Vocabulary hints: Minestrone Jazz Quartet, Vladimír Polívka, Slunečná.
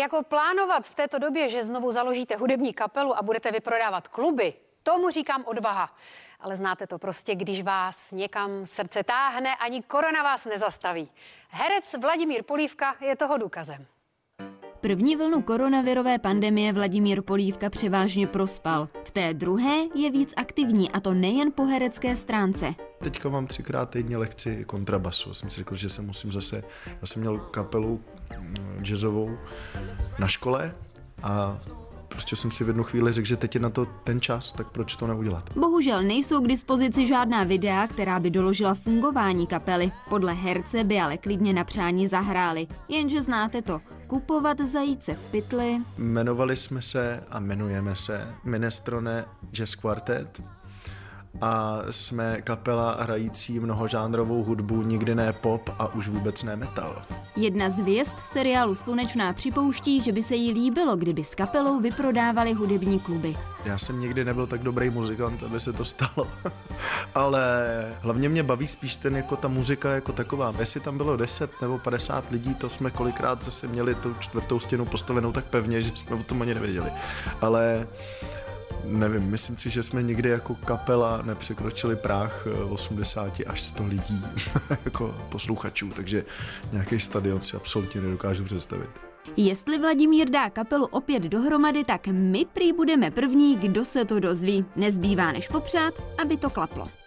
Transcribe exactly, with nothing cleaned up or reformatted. Jako plánovat v této době, že znovu založíte hudební kapelu a budete vyprodávat kluby, tomu říkám odvaha. Ale znáte to prostě, když vás někam srdce táhne, ani korona vás nezastaví. Herec Vladimír Polívka je toho důkazem. První vlnu koronavirové pandemie Vladimír Polívka převážně prospal. V té druhé je víc aktivní, a to nejen po herecké stránce. Teďka mám třikrát týdně lekci kontrabasu. Jsem si řekl, že se musím zase... Já jsem měl kapelu jazzovou na škole a prostě jsem si v jednu chvíli řekl, že teď je na to ten čas, tak proč to neudělat? Bohužel nejsou k dispozici žádná videa, která by doložila fungování kapely. Podle herce by ale klidně na přání zahráli. Jenže znáte to, kupovat zajíce v pytli. Jmenovali jsme se a jmenujeme se Minestrone Jazz Quartet. A jsme kapela hrající mnohožánrovou hudbu, nikdy ne pop a už vůbec ne metal. Jedna z hvězd seriálu Slunečná připouští, že by se jí líbilo, kdyby s kapelou vyprodávali hudební kluby. Já jsem nikdy nebyl tak dobrý muzikant, aby se to stalo. Ale hlavně mě baví spíš ten, jako ta muzika jako taková. Jestli tam bylo deset nebo padesát lidí, to jsme kolikrát zase měli tu čtvrtou stěnu postavenou tak pevně, že jsme o tom ani nevěděli. Ale... Nevím, myslím si, že jsme nikdy jako kapela nepřekročili práh osmdesáti až sto lidí jako posluchačů, takže nějaký stadion si absolutně nedokážu představit. Jestli Vladimír dá kapelu opět dohromady, tak my prý budeme první, kdo se to dozví. Nezbývá než popřát, aby to klaplo.